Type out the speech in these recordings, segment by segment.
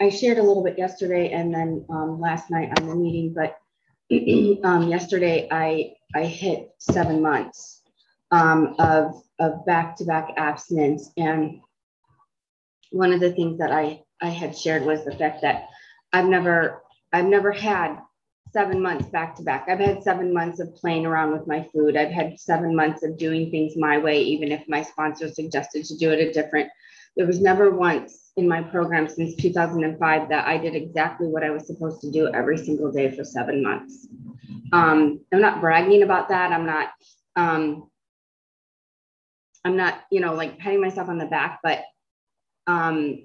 I shared a little bit yesterday and then last night on the meeting, but yesterday I hit 7 months of back-to-back abstinence. And one of the things that I had shared was the fact that I've never had 7 months back to back. I've had 7 months of playing around with my food. I've had 7 months of doing things my way, even if my sponsor suggested to do it a different. There was never once in my program since 2005 that I did exactly what I was supposed to do every single day for 7 months. I'm not bragging about that. I'm not, you know, like patting myself on the back, but I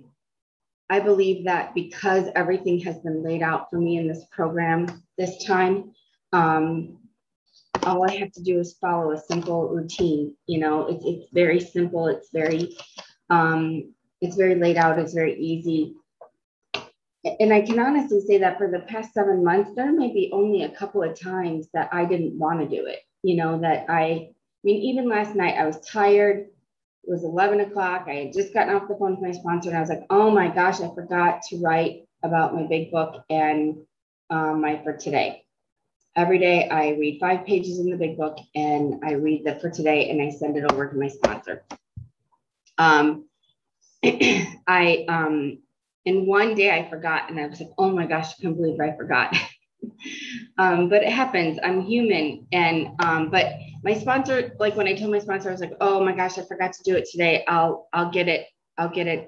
believe that because everything has been laid out for me in this program this time, all I have to do is follow a simple routine. You know, it's very simple. It's very laid out. It's very easy. And I can honestly say that for the past 7 months, there may be only a couple of times that I didn't want to do it. You know, that I mean, even last night I was tired. It was 11 o'clock. I had just gotten off the phone with my sponsor and I was like, oh my gosh, I forgot to write about my big book and my for today. Every day I read 5 pages in the big book and I read the for today and I send it over to my sponsor. And one day I forgot and I was like, oh my gosh, I can't believe I forgot. But it happens. I'm human. And, but my sponsor, like when I told my sponsor, I was like, oh my gosh, I forgot to do it today. I'll get it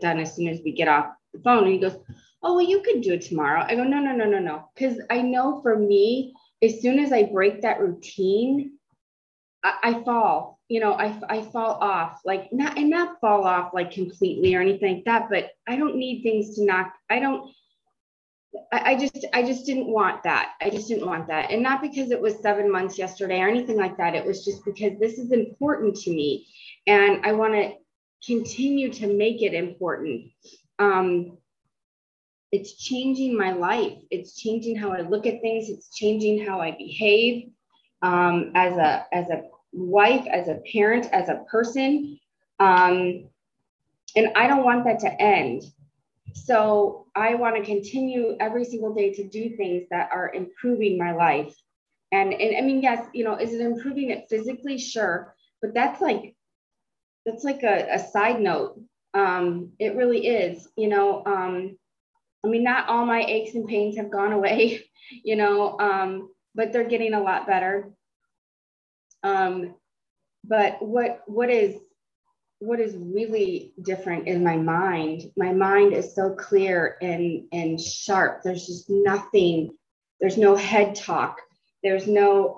done as soon as we get off the phone. And he goes, oh, well, you can do it tomorrow. I go, no. Cause I know for me, as soon as I break that routine, I fall, you know, I fall off, like not fall off like completely or anything like that, but I don't need things to knock. I just didn't want that. And not because it was 7 months yesterday or anything like that. It was just because this is important to me and I want to continue to make it important. It's changing my life. It's changing how I look at things. It's changing how I behave as a wife, as a parent, as a person. And I don't want that to end. So I want to continue every single day to do things that are improving my life. And I mean, yes, you know, is it improving it physically? Sure. But that's like a side note. It really is, you know, I mean, not all my aches and pains have gone away, you know, but they're getting a lot better. But what is really different is my mind. My mind is so clear and sharp. There's just nothing. There's no head talk. There's no,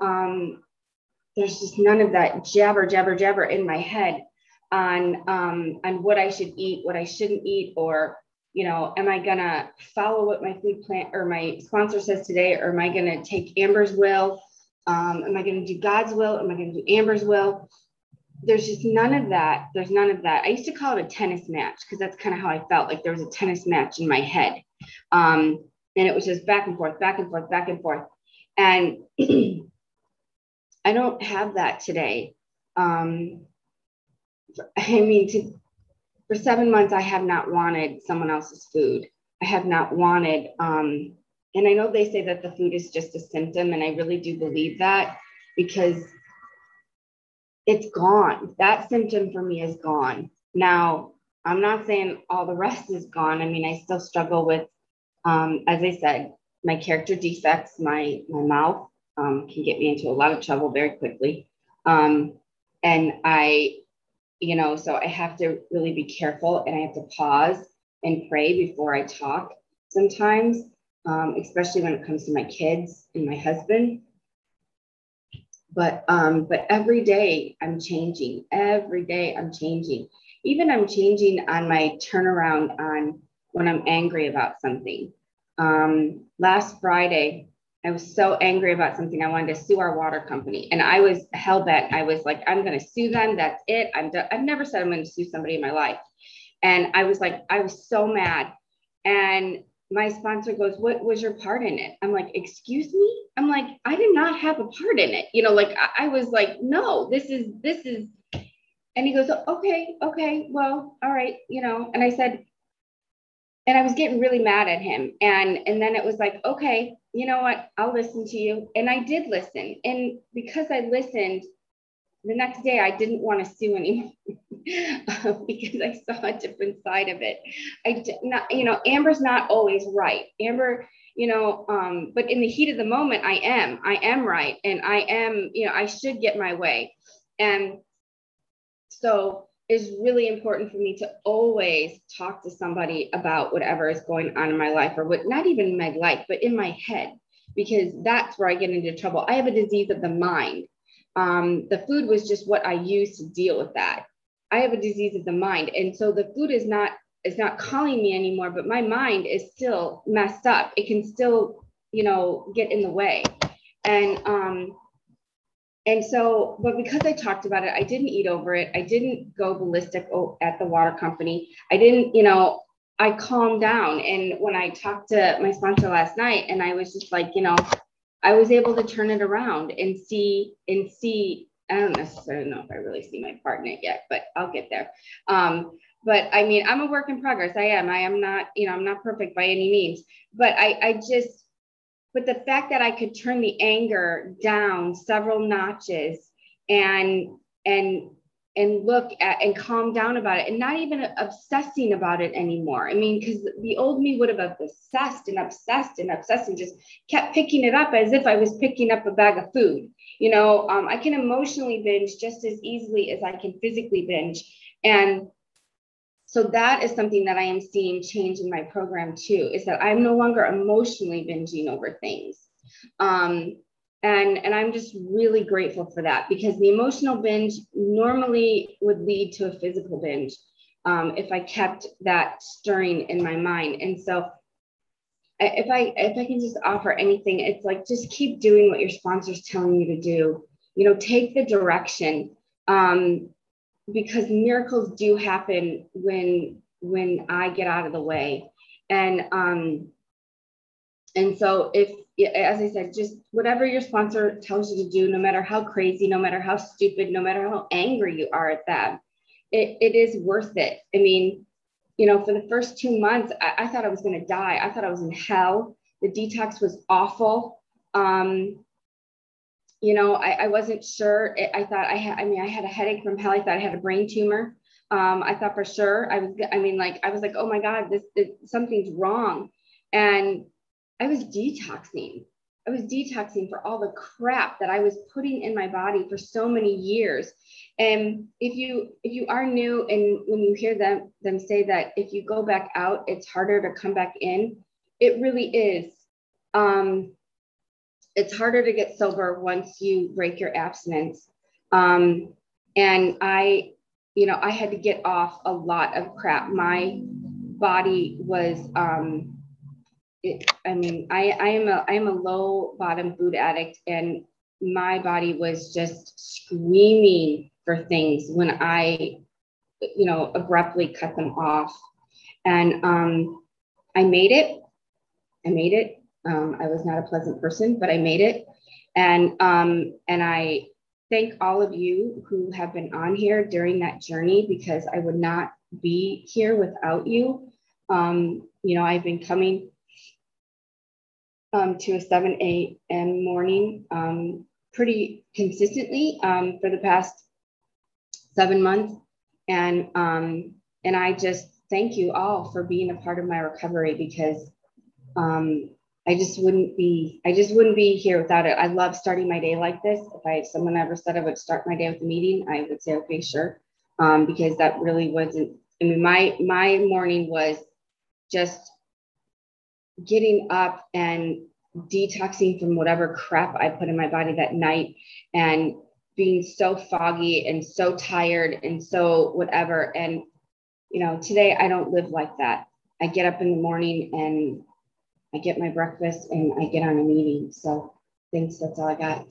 there's just none of that jabber in my head on what I should eat, what I shouldn't eat, or, you know, am I going to follow what my food plan or my sponsor says today? Or am I going to take Amber's will? Am I going to do God's will? Am I going to do Amber's will? There's just none of that. I used to call it a tennis match because that's kind of how I felt, like there was a tennis match in my head. And it was just back and forth. And I don't have that today. I mean, for 7 months, I have not wanted someone else's food. I have not wanted, and I know they say that the food is just a symptom. And I really do believe that because it's gone. That symptom for me is gone. Now, I'm not saying all the rest is gone. I mean, I still struggle with, as I said, my character defects. My mouth can get me into a lot of trouble very quickly. And I, you know, so I have to really be careful and I have to pause and pray before I talk sometimes, especially when it comes to my kids and my husband. But every day I'm changing. Even I'm changing on my turnaround on when I'm angry about something. Last Friday, I was so angry about something. I wanted to sue our water company. And I was hell bent. I was like, I'm going to sue them. That's it. I'm done. I've never said I'm going to sue somebody in my life. And I was like, I was so mad. And my sponsor goes, what was your part in it? I'm like, excuse me? I'm like, I did not have a part in it. You know, like I was like, no, this is, and he goes, okay, well, all right. You know, and I said, And I was getting really mad at him. And then it was like, okay, you know what? I'll listen to you. And I did listen. And because I listened, the next day I didn't want to sue anymore because I saw a different side of it. I did not, you know, Amber's not always right. Amber, you know, but in the heat of the moment, I am right. And I am, you know, I should get my way. And so it's really important for me to always talk to somebody about whatever is going on in my life, or what, not even in my life, but in my head, because that's where I get into trouble. I have a disease of the mind. The food was just what I used to deal with that. I have a disease of the mind. And so the food is not calling me anymore, but my mind is still messed up. It can still, you know, get in the way. And so, but because I talked about it, I didn't eat over it. I didn't go ballistic at the water company. I didn't, you know, I calmed down. And when I talked to my sponsor last night, and I was just like, you know, I was able to turn it around and see, I don't necessarily know if I really see my part in it yet, but I'll get there. But I mean, I'm a work in progress. I am not, you know, I'm not perfect by any means, but but the fact that I could turn the anger down several notches and look at and calm down about it, and not even obsessing about it anymore. I mean, because the old me would have obsessed and just kept picking it up as if I was picking up a bag of food. You know, I can emotionally binge just as easily as I can physically binge. And so that is something that I am seeing change in my program too, is that I'm no longer emotionally binging over things. And I'm just really grateful for that, because the emotional binge normally would lead to a physical binge if I kept that stirring in my mind. And so if I can just offer anything, it's like, just keep doing what your sponsor's telling you to do, you know, take the direction. Because miracles do happen when I get out of the way. And so if, as I said, just whatever your sponsor tells you to do, no matter how crazy, no matter how stupid, no matter how angry you are at them, it is worth it. I mean, you know, for the first 2 months, I thought I was going to die. I thought I was in hell. The detox was awful. You know, I wasn't sure. I thought I had a headache from hell. I thought I had a brain tumor. I thought for sure I was like, oh my God, something's wrong. And I was detoxing for all the crap that I was putting in my body for so many years. And if you are new, and when you hear them say that if you go back out, it's harder to come back in, it really is. It's harder to get sober once you break your abstinence. And I had to get off a lot of crap. My body was, I am a low bottom food addict, and my body was just screaming for things when I, you know, abruptly cut them off. And I made it. I was not a pleasant person, but I made it. And I thank all of you who have been on here during that journey, because I would not be here without you. You know, I've been coming to a 7 a.m. morning pretty consistently for the past 7 months. And I just thank you all for being a part of my recovery, because I just wouldn't be here without it. I love starting my day like this. If someone ever said I would start my day with a meeting, I would say, okay, sure. Because that really wasn't, I mean, my morning was just getting up and detoxing from whatever crap I put in my body that night, and being so foggy and so tired and so whatever. And, you know, today I don't live like that. I get up in the morning and I get my breakfast and I get on a meeting. So thanks. That's all I got.